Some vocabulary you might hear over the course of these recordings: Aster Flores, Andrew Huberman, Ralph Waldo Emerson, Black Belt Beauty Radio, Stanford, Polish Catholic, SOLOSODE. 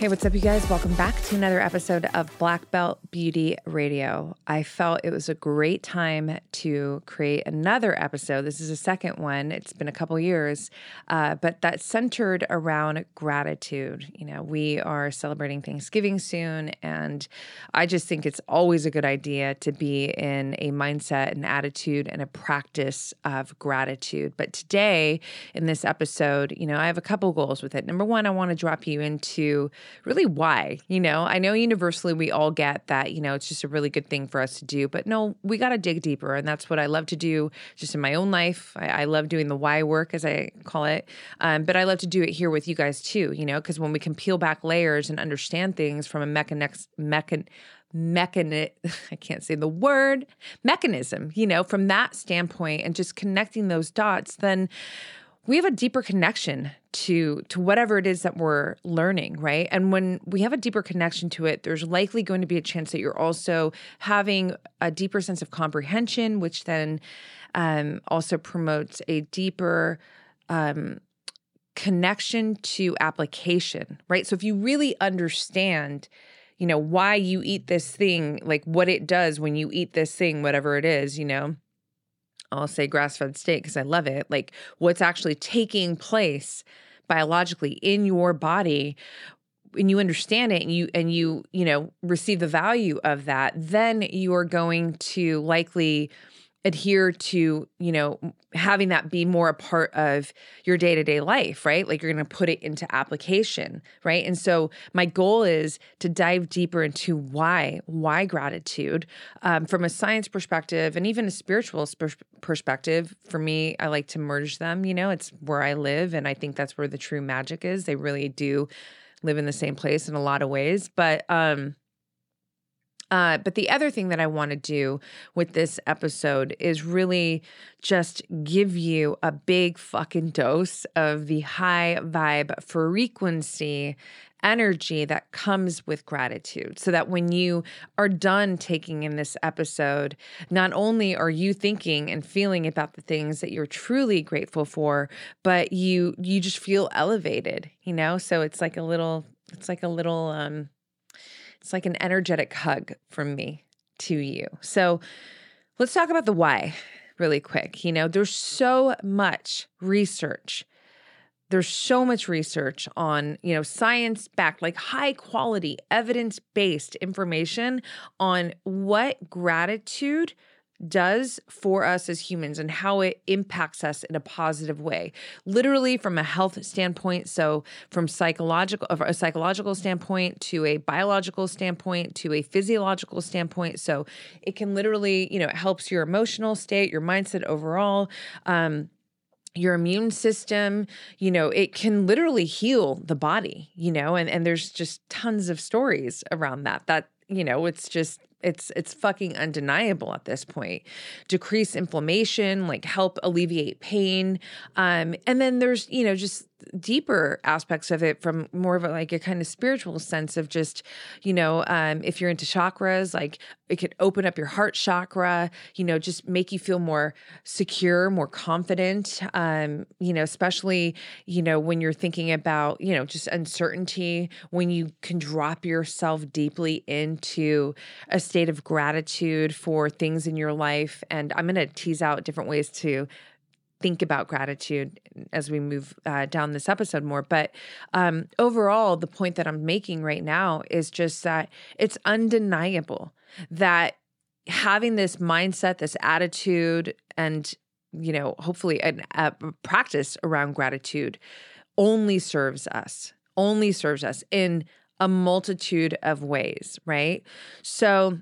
Hey, what's up, you guys? Welcome back to another episode of Black Belt Beauty Radio. I felt it was a great time to create another episode. This is the second one. It's been a couple years, but that's centered around gratitude. You know, we are celebrating Thanksgiving soon, and I just think it's always a good idea to be in a mindset, an attitude, and a practice of gratitude. But today, in this episode, you know, I have a couple goals with it. Number one, I want to drop you into really why. You know, I know universally we all get that, you know, it's just a really good thing for us to do, but no, we got to dig deeper. And that's what I love to do just in my own life. I love doing the why work, as I call it. But I love to do it here with you guys too, you know, because when we can peel back layers and understand things from a mechanism, you know, from that standpoint and just connecting those dots, then we have a deeper connection to whatever it is that we're learning, right? And when we have a deeper connection to it, there's likely going to be a chance that you're also having a deeper sense of comprehension, which then also promotes a deeper connection to application, right? So if you really understand, you know, why you eat this thing, like what it does when you eat this thing, whatever it is, you know, I'll say grass-fed steak because I love it, like what's actually taking place biologically in your body, and you understand it and you receive the value of that, then you are going to likely adhere to, you know, having that be more a part of your day-to-day life, right? Like you're going to put it into application, right? And so my goal is to dive deeper into why gratitude from a science perspective and even a spiritual perspective. For me, I like to merge them, you know, it's where I live. And I think that's where the true magic is. They really do live in the same place in a lot of ways, but the other thing that I want to do with this episode is really just give you a big fucking dose of the high vibe frequency energy that comes with gratitude, so that when you are done taking in this episode, not only are you thinking and feeling about the things that you're truly grateful for, but you just feel elevated, you know? So it's like an energetic hug from me to you. So let's talk about the why really quick. You know, there's so much research. There's so much research on, you know, science-backed, like high-quality, evidence-based information on what gratitude does for us as humans and how it impacts us in a positive way, literally from a health standpoint. So from a psychological standpoint to a biological standpoint to a physiological standpoint. So it can literally, you know, it helps your emotional state, your mindset overall, your immune system, you know, it can literally heal the body, you know, and there's just tons of stories around that, you know, it's just, it's fucking undeniable at this point. Decrease inflammation, like help alleviate pain. And then there's, you know, just deeper aspects of it from more of a kind of spiritual sense of just, you know, if you're into chakras, like it could open up your heart chakra, you know, just make you feel more secure, more confident, you know, especially, you know, when you're thinking about, you know, just uncertainty, when you can drop yourself deeply into a state of gratitude for things in your life. And I'm going to tease out different ways to think about gratitude as we move down this episode more. But overall, the point that I'm making right now is just that it's undeniable that having this mindset, this attitude, and, you know, hopefully a practice around gratitude only serves us in a multitude of ways, right? So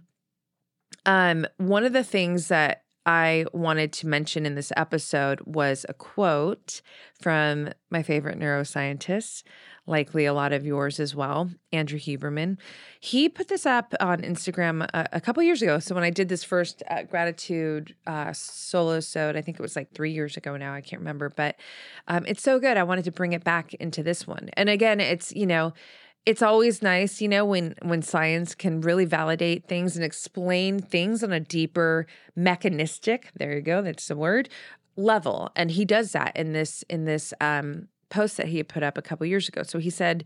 one of the things that I wanted to mention in this episode was a quote from my favorite neuroscientist, likely a lot of yours as well, Andrew Huberman. He put this up on Instagram a couple years ago. So when I did this first gratitude SOLOSODE, I think it was like 3 years ago now. I can't remember, but it's so good. I wanted to bring it back into this one. And again, it's, you know, it's always nice, you know, when science can really validate things and explain things on a deeper mechanistic, there you go, that's the word, level. And he does that in this post that he had put up a couple years ago. So he said,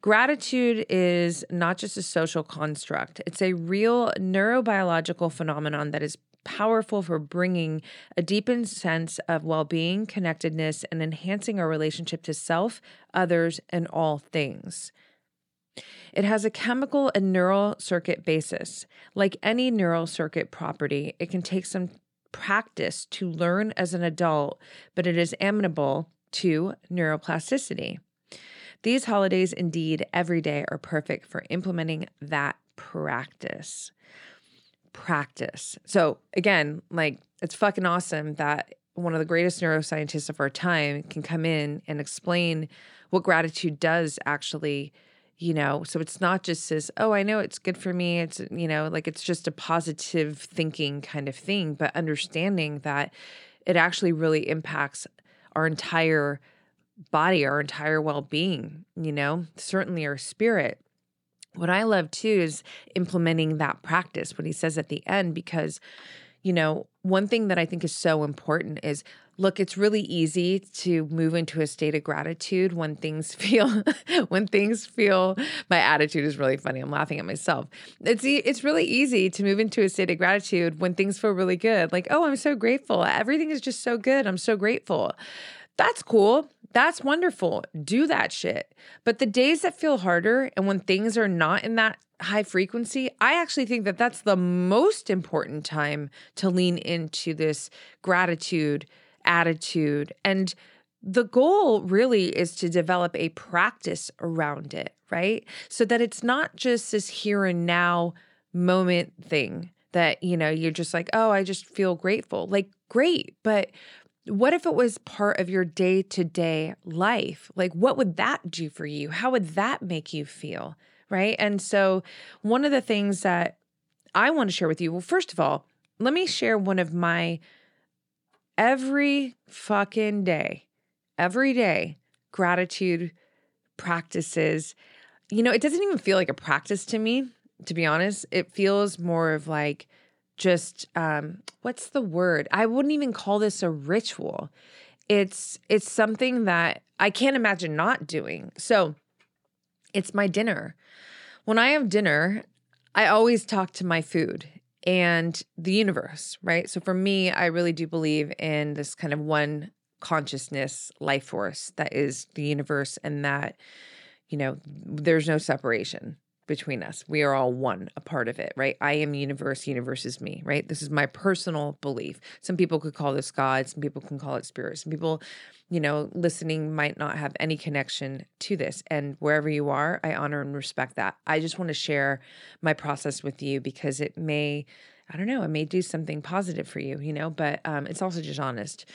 gratitude is not just a social construct. It's a real neurobiological phenomenon that is powerful for bringing a deepened sense of well-being, connectedness, and enhancing our relationship to self, others, and all things. It has a chemical and neural circuit basis. Like any neural circuit property, it can take some practice to learn as an adult, but it is amenable to neuroplasticity. These holidays, indeed, every day, are perfect for implementing that practice. So again, like, it's fucking awesome that one of the greatest neuroscientists of our time can come in and explain what gratitude does actually. You know, so it's not just this, oh, I know it's good for me. It's, you know, like, it's just a positive thinking kind of thing, but understanding that it actually really impacts our entire body, our entire well-being, you know, certainly our spirit. What I love too is implementing that practice, what he says at the end, because, you know, one thing that I think is so important is, look, it's really easy to move into a state of gratitude when things feel, my attitude is really funny. I'm laughing at myself. It's really easy to move into a state of gratitude when things feel really good. Like, oh, I'm so grateful. Everything is just so good. I'm so grateful. That's cool. That's wonderful. Do that shit. But the days that feel harder and when things are not in that high frequency, I actually think that that's the most important time to lean into this gratitude attitude. And the goal really is to develop a practice around it, right? So that it's not just this here and now moment thing that, you know, you're just like, oh, I just feel grateful. Like, great. But what if it was part of your day-to-day life? Like, what would that do for you? How would that make you feel, right? And so one of the things that I want to share with you, well, first of all, let me share one of my every fucking day, gratitude practices. You know, it doesn't even feel like a practice to me, to be honest. It feels more of like just, what's the word? I wouldn't even call this a ritual. It's something that I can't imagine not doing. So it's my dinner. When I have dinner, I always talk to my food and the universe, right? So for me, I really do believe in this kind of one consciousness life force that is the universe, and that, you know, there's no separation between us. We are all one, a part of it, right? I am universe, universe is me, right? This is my personal belief. Some people could call this God, some people can call it spirit. Some people, you know, listening might not have any connection to this. And wherever you are, I honor and respect that. I just want to share my process with you because it may, I don't know, it may do something positive for you, you know, but it's also just honest.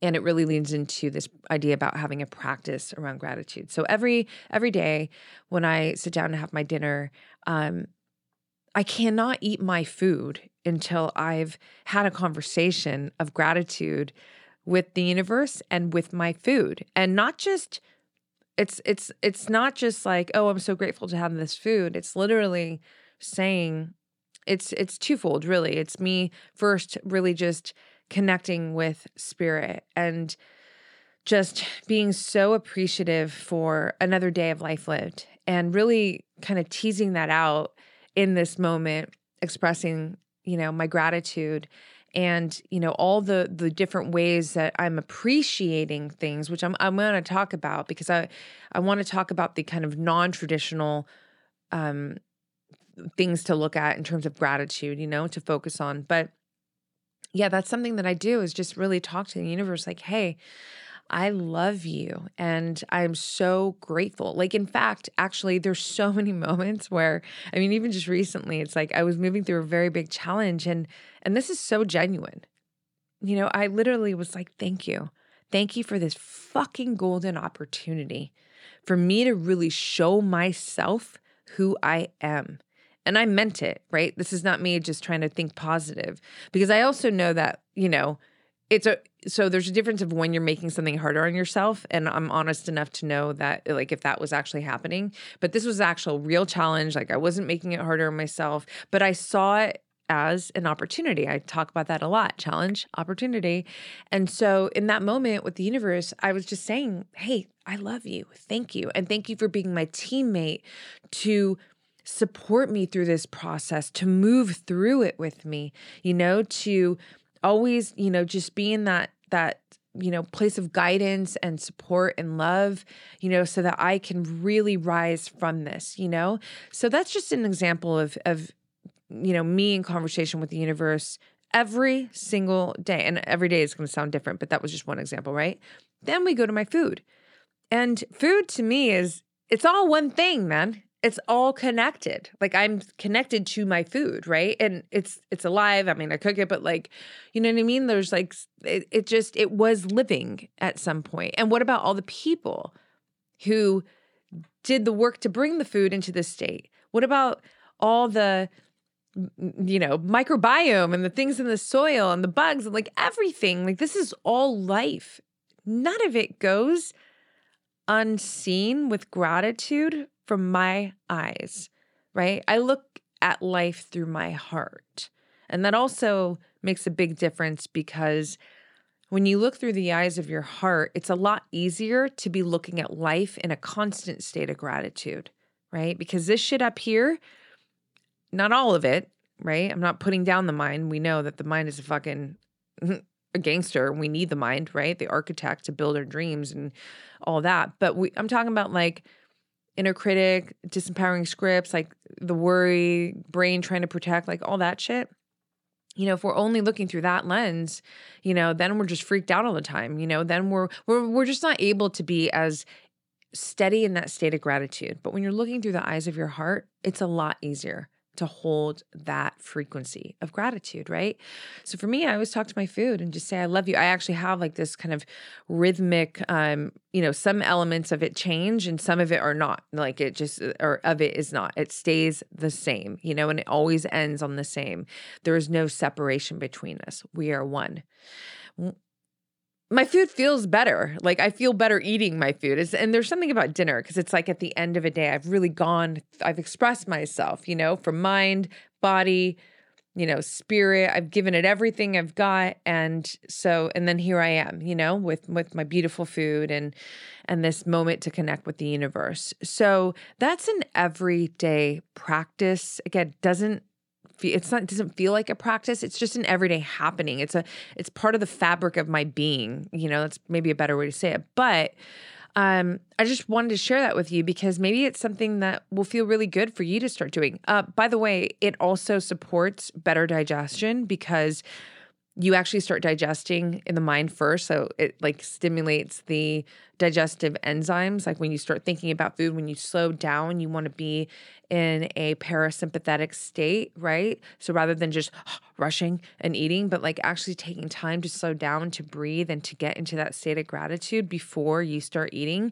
And it really leans into this idea about having a practice around gratitude. So every day when I sit down to have my dinner, I cannot eat my food until I've had a conversation of gratitude with the universe and with my food. And not just, it's not just like, oh, I'm so grateful to have this food. It's literally saying, it's twofold, really. It's me first really just connecting with spirit and just being so appreciative for another day of life lived, and really kind of teasing that out in this moment, expressing, you know, my gratitude and, you know, all the different ways that I'm appreciating things, which I'm going to talk about because I want to talk about the kind of non-traditional things to look at in terms of gratitude, you know, to focus on. But yeah, that's something that I do, is just really talk to the universe like, hey, I love you and I'm so grateful. Like, in fact, actually, there's so many moments where, I mean, even just recently, it's like I was moving through a very big challenge, and this is so genuine. You know, I literally was like, thank you. Thank you for this fucking golden opportunity for me to really show myself who I am. And I meant it, right? This is not me just trying to think positive, because I also know that, you know, so there's a difference of when you're making something harder on yourself. And I'm honest enough to know that, like, if that was actually happening, but this was actual real challenge. Like, I wasn't making it harder on myself, but I saw it as an opportunity. I talk about that a lot, challenge, opportunity. And so in that moment with the universe, I was just saying, hey, I love you. Thank you. And thank you for being my teammate to support me through this process, to move through it with me, you know, to always, you know, just be in that, you know, place of guidance and support and love, you know, so that I can really rise from this, you know? So that's just an example of, you know, me in conversation with the universe every single day. And every day is going to sound different, but that was just one example, right? Then we go to my food. And food to me is, it's all one thing, man. It's all connected. Like, I'm connected to my food, right? And it's alive. I mean, I cook it, but, like, you know what I mean? There's like, it was living at some point. And what about all the people who did the work to bring the food into this state? What about all the, you know, microbiome and the things in the soil and the bugs and, like, everything? Like, this is all life. None of it goes unseen with gratitude from my eyes, right? I look at life through my heart. And that also makes a big difference, because when you look through the eyes of your heart, it's a lot easier to be looking at life in a constant state of gratitude, right? Because this shit up here, not all of it, right? I'm not putting down the mind. We know that the mind is a fucking a gangster. We need the mind, right? The architect to build our dreams and all that. But I'm talking about, like, inner critic, disempowering scripts, like the worry, brain trying to protect, like all that shit. You know, if we're only looking through that lens, you know, then we're just freaked out all the time. You know, then we're just not able to be as steady in that state of gratitude. But when you're looking through the eyes of your heart, it's a lot easier to hold that frequency of gratitude, right? So for me, I always talk to my food and just say, I love you. I actually have, like, this kind of rhythmic, you know, some elements of it change and some of it are not. Like, it just, or of it is not. It stays the same, you know, and it always ends on the same. There is no separation between us. We are one. My food feels better. Like, I feel better eating my food. And there's something about dinner, because it's like at the end of a day, I've expressed myself, you know, from mind, body, you know, spirit. I've given it everything I've got. And then here I am, you know, with my beautiful food and this moment to connect with the universe. So that's an everyday practice. Again, it doesn't feel like a practice. It's just an everyday happening. It's part of the fabric of my being, you know, that's maybe a better way to say it. But I just wanted to share that with you, because maybe it's something that will feel really good for you to start doing. By the way, it also supports better digestion, because you actually start digesting in the mind first. So it, like, stimulates the digestive enzymes. Like, when you start thinking about food, when you slow down, you want to be in a parasympathetic state, right? So rather than just rushing and eating, but, like, actually taking time to slow down, to breathe, and to get into that state of gratitude before you start eating,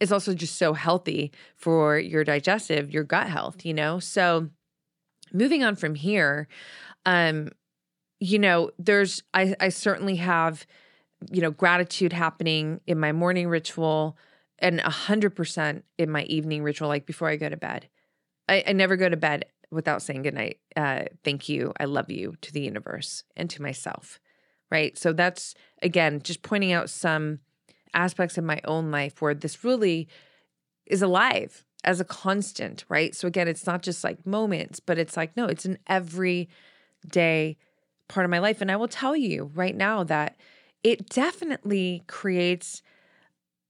is also just so healthy for your digestive, your gut health, you know? So moving on from here, you know, I certainly have, you know, gratitude happening in my morning ritual and 100% in my evening ritual, like before I go to bed. I never go to bed without saying goodnight, thank you, I love you to the universe and to myself, right? So that's, again, just pointing out some aspects of my own life where this really is alive as a constant, right? So again, it's not just like moments, but it's like, no, it's an everyday part of my life. And I will tell you right now that it definitely creates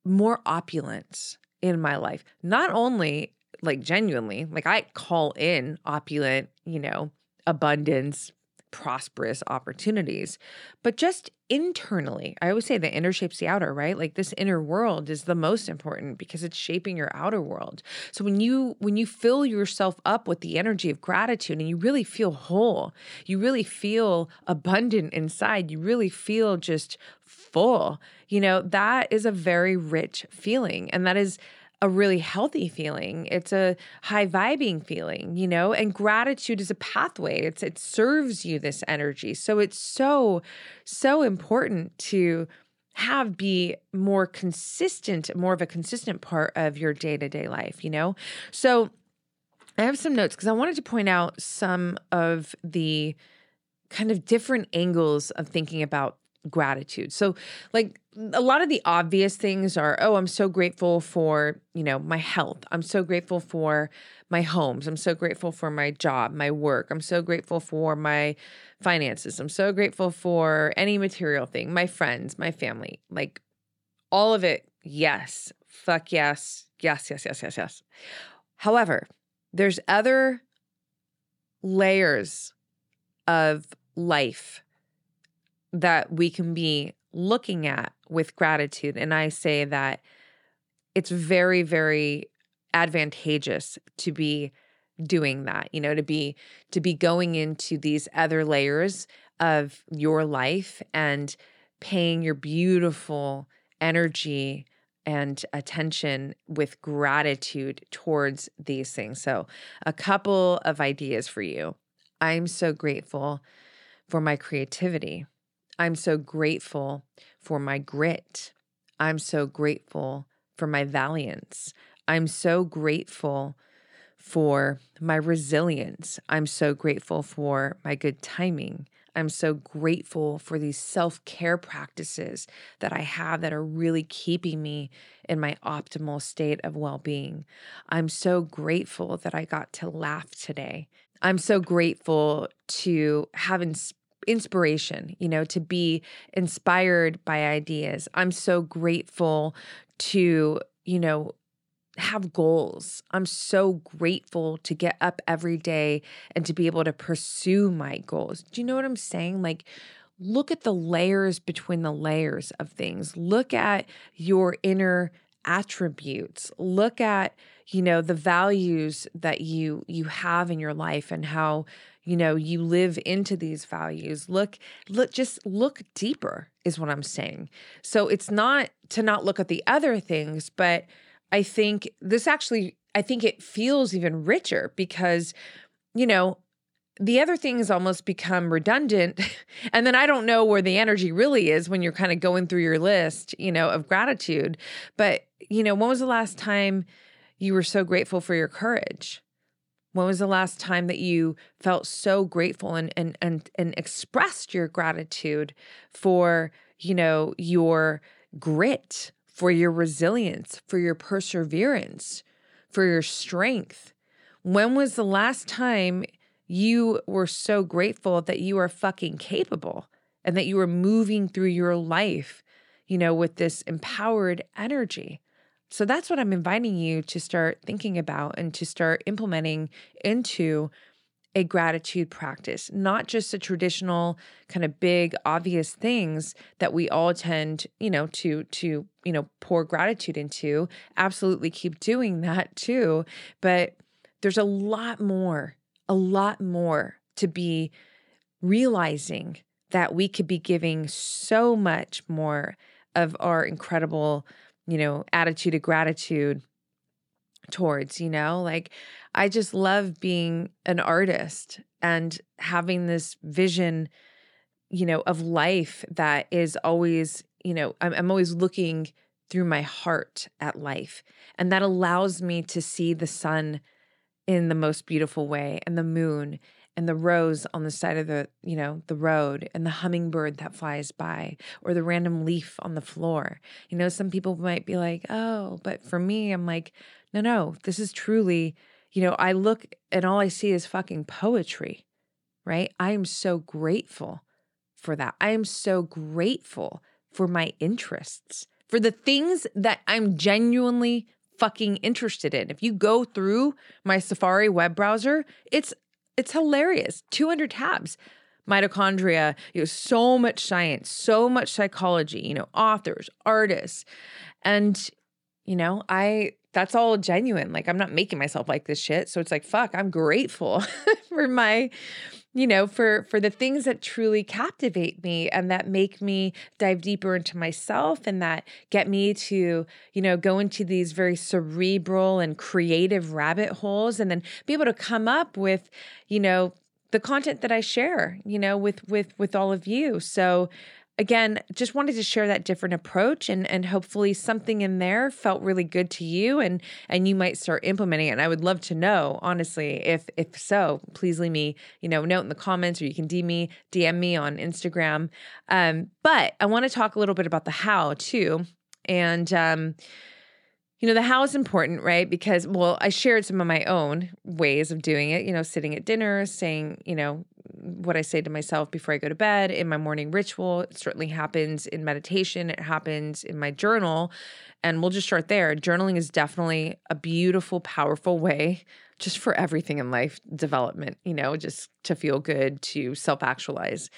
more opulence in my life. Not only, like, genuinely, like, I call in opulent, you know, abundance, prosperous opportunities, but just internally. I always say the inner shapes the outer, right? Like this inner world is the most important because it's shaping your outer world. So when you fill yourself up with the energy of gratitude and you really feel whole, you really feel abundant inside, you really feel just full, you know, that is a very rich feeling. And that is a really healthy feeling. It's a high vibing feeling, you know, and gratitude is a pathway. It serves you this energy. So it's so, so important to be more consistent, more of a consistent part of your day-to-day life, you know? So I have some notes because I wanted to point out some of the kind of different angles of thinking about gratitude. So like a lot of the obvious things are, oh, I'm so grateful for, you know, my health. I'm so grateful for my homes. I'm so grateful for my job, my work. I'm so grateful for my finances. I'm so grateful for any material thing, my friends, my family, like all of it. Yes. Fuck yes. Yes, yes, yes, yes, yes. However, there's other layers of life that we can be looking at with gratitude. And I say that it's very, very advantageous to be doing that, you know, to be going into these other layers of your life and paying your beautiful energy and attention with gratitude towards these things. So a couple of ideas for you. I'm so grateful for my creativity. I'm so grateful for my grit. I'm so grateful for my valiance. I'm so grateful for my resilience. I'm so grateful for my good timing. I'm so grateful for these self-care practices that I have that are really keeping me in my optimal state of well-being. I'm so grateful that I got to laugh today. I'm so grateful to have inspiration, you know, to be inspired by ideas. I'm so grateful to, you know, have goals. I'm so grateful to get up every day and to be able to pursue my goals. Do you know what I'm saying? Like, look at the layers between the layers of things. Look at your inner attributes. Look at, you know, the values that you have in your life and how, you know, you live into these values. Look deeper is what I'm saying. So it's not to not look at the other things, but I think this actually, I think it feels even richer because, you know, the other things almost become redundant. And then I don't know where the energy really is when you're kind of going through your list, you know, of gratitude. But, you know, when was the last time you were so grateful for your courage? When was the last time that you felt so grateful and expressed your gratitude for, you know, your grit, for your resilience, for your perseverance, for your strength? When was the last time you were so grateful that you are fucking capable and that you are moving through your life, you know, with this empowered energy? So that's what I'm inviting you to start thinking about and to start implementing into a gratitude practice, not just the traditional kind of big, obvious things that we all tend, you know, to, you know, pour gratitude into. Absolutely keep doing that too. But there's a lot more to be realizing that we could be giving so much more of our incredible, you know, attitude of gratitude towards, you know, like I just love being an artist and having this vision, you know, of life that is always, you know, I'm always looking through my heart at life. And that allows me to see the sun in the most beautiful way and the moon and the rose on the side of the, you know, the road and the hummingbird that flies by or the random leaf on the floor. You know, some people might be like, oh, but for me, I'm like, no, this is truly, you know, I look and all I see is fucking poetry, right? I am so grateful for that. I am so grateful for my interests, for the things that I'm genuinely fucking interested in. If you go through my Safari web browser, it's hilarious. 200 tabs. mitochondria, so much science, so much psychology, authors, artists. And, that's all genuine. I'm not making myself like this shit. So it's fuck, I'm grateful for my, for the things that truly captivate me and that make me dive deeper into myself and that get me to, go into these very cerebral and creative rabbit holes and then be able to come up with, the content that I share, with all of you. So again, just wanted to share that different approach and hopefully something in there felt really good to you and you might start implementing it. And I would love to know, honestly, if so, please leave me, a note in the comments, or you can DM me on Instagram. But I want to talk a little bit about the how too. And, the how is important, right? Because, I shared some of my own ways of doing it, sitting at dinner, saying, what I say to myself before I go to bed, in my morning ritual. It certainly happens in meditation. It happens in my journal. And we'll just start there. Journaling is definitely a beautiful, powerful way just for everything in life development, just to feel good, to self-actualize.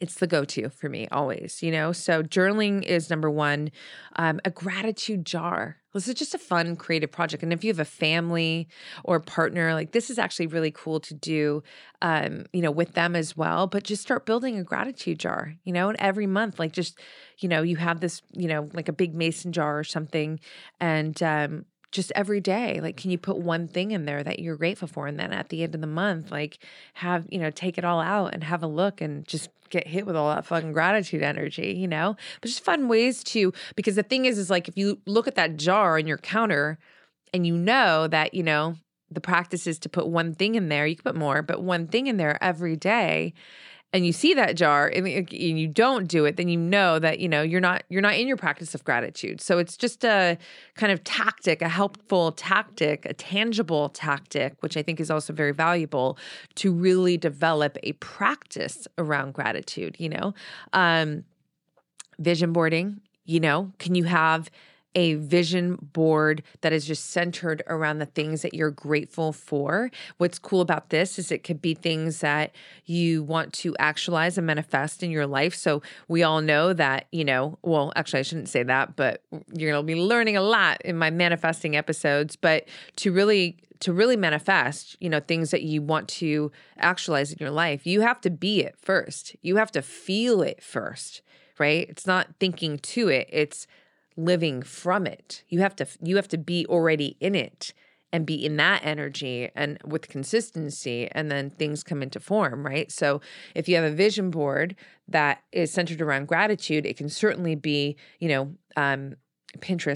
It's the go-to for me always, So journaling is number one. A gratitude jar. This is just a fun creative project. And if you have a family or a partner, this is actually really cool to do, with them as well. But just start building a gratitude jar, and every month, you have this, a big mason jar or something. And just every day, can you put one thing in there that you're grateful for? And then at the end of the month, have, take it all out and have a look and just get hit with all that fucking gratitude energy, but just fun ways to, because the thing is if you look at that jar on your counter and the practice is to put one thing in there, you can put more, but one thing in there every day. And you see that jar and you don't do it, then that, you're not in your practice of gratitude. So it's just a kind of tactic, a helpful tactic, a tangible tactic, which I think is also very valuable to really develop a practice around gratitude, vision boarding, can you have a vision board that is just centered around the things that you're grateful for. What's cool about this is it could be things that you want to actualize and manifest in your life. So we all know that, I shouldn't say that, but you're going to be learning a lot in my manifesting episodes, but to really manifest, things that you want to actualize in your life, you have to be it first. You have to feel it first, right? It's not thinking to it. It's living from it. You have to be already in it and be in that energy and with consistency, and then things come into form, right? So if you have a vision board that is centered around gratitude, it can certainly be, Pinterest.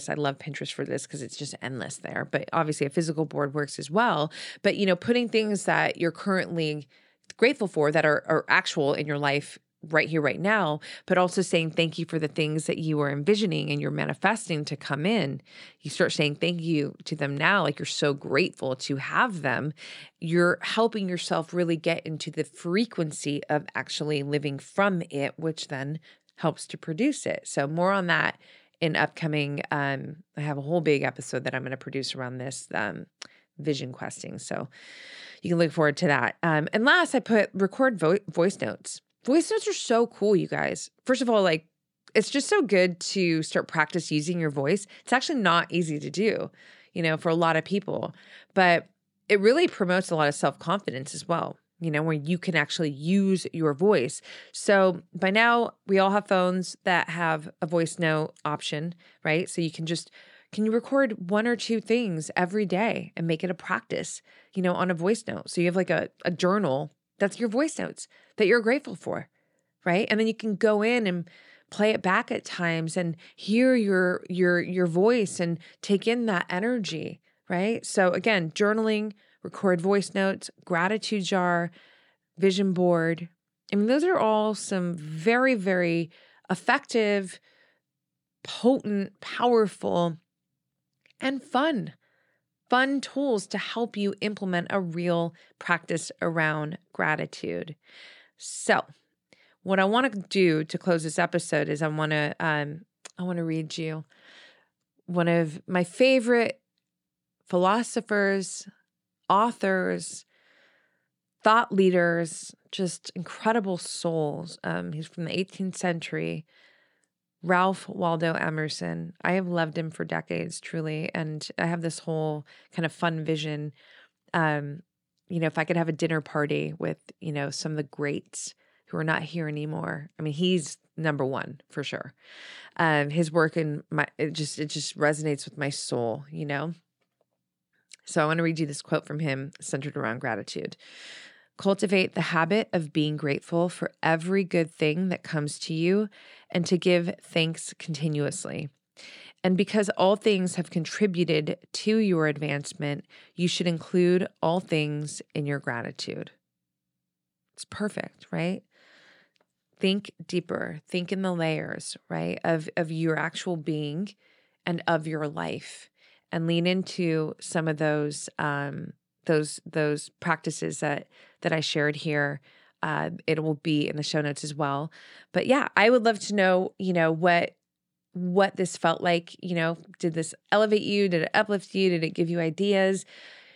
I love Pinterest for this because it's just endless there. But obviously a physical board works as well. But, putting things that you're currently grateful for that are actual in your life right here, right now, but also saying thank you for the things that you are envisioning and you're manifesting to come in. You start saying thank you to them now, you're so grateful to have them. You're helping yourself really get into the frequency of actually living from it, which then helps to produce it. So more on that in upcoming, I have a whole big episode that I'm going to produce around this, vision questing. So you can look forward to that. And last, I put record voice notes. Voice notes are so cool, you guys. First of all, it's just so good to start practice using your voice. It's actually not easy to do, for a lot of people, but it really promotes a lot of self-confidence as well, where you can actually use your voice. So by now we all have phones that have a voice note option, right? So you can you record one or two things every day and make it a practice, on a voice note. So you have a journal that's your voice notes that you're grateful for, right? And then you can go in and play it back at times and hear your voice and take in that energy, right? So again, journaling, record voice notes, gratitude jar, vision board. I mean, those are all some very, very effective, potent, powerful, and fun tools to help you implement a real practice around gratitude. So what I want to do to close this episode is I want to read you one of my favorite philosophers, authors, thought leaders, just incredible souls. He's from the 18th century. Ralph Waldo Emerson. I have loved him for decades, truly. And I have this whole kind of fun vision. If I could have a dinner party with, some of the greats who are not here anymore. I mean, he's number one for sure. His work it just resonates with my soul, So I want to read you this quote from him centered around gratitude. Cultivate the habit of being grateful for every good thing that comes to you and to give thanks continuously. And because all things have contributed to your advancement, you should include all things in your gratitude. It's perfect, right? Think deeper, think in the layers, right, of your actual being and of your life, and lean into some of those practices that I shared here. It will be in the show notes as well. But yeah, I would love to know, what this felt like. Did this elevate you? Did it uplift you? Did it give you ideas?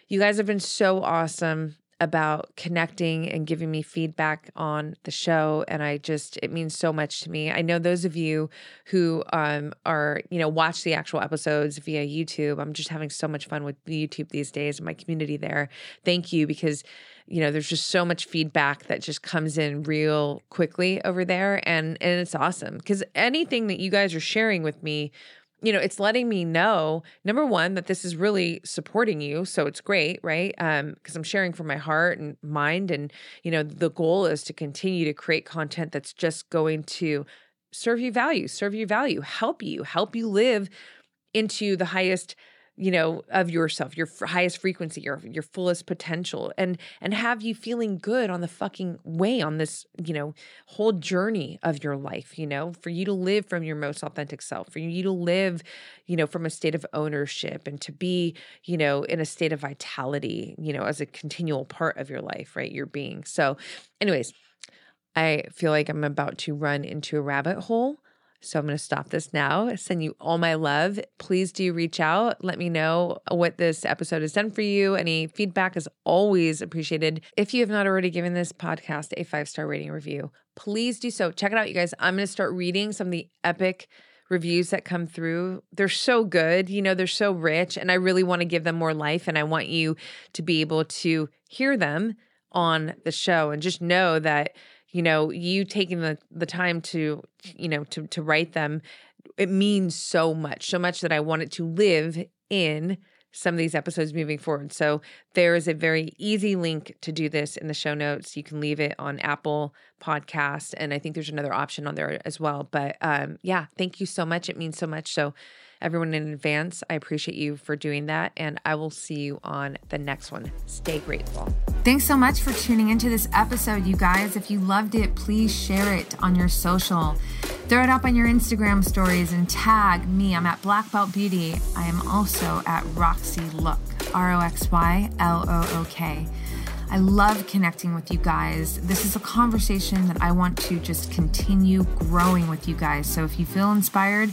You guys have been so awesome about connecting and giving me feedback on the show. And it means so much to me. I know those of you who watch the actual episodes via YouTube. I'm just having so much fun with YouTube these days and my community there. Thank you, because there's just so much feedback that just comes in real quickly over there. And it's awesome, because anything that you guys are sharing with me, it's letting me know, number one, that this is really supporting you. So it's great, right? Because I'm sharing from my heart and mind. And, the goal is to continue to create content that's just going to serve you value, help you live into the highest, of yourself, your highest frequency, your fullest potential, and have you feeling good on the fucking way on this, whole journey of your life, for you to live from your most authentic self, for you to live, from a state of ownership and to be, in a state of vitality, as a continual part of your life, right? Your being. So anyways, I feel like I'm about to run into a rabbit hole. So I'm going to stop this now. I send you all my love. Please do reach out. Let me know what this episode has done for you. Any feedback is always appreciated. If you have not already given this podcast a 5-star rating review, please do so. Check it out, you guys. I'm going to start reading some of the epic reviews that come through. They're so good. They're so rich, and I really want to give them more life, and I want you to be able to hear them on the show and just know that you taking the time to, to write them, it means so much that I want it to live in some of these episodes moving forward. So there is a very easy link to do this in the show notes. You can leave it on Apple Podcast, and I think there's another option on there as well. But thank you so much. It means so much. So everyone in advance, I appreciate you for doing that, and I will see you on the next one. Stay grateful. Thanks so much for tuning into this episode, you guys. If you loved it, please share it on your social. Throw it up on your Instagram stories and tag me. I'm at Black Belt Beauty. I am also at roxylook, ROXYLOOK. I love connecting with you guys. This is a conversation that I want to just continue growing with you guys. So if you feel inspired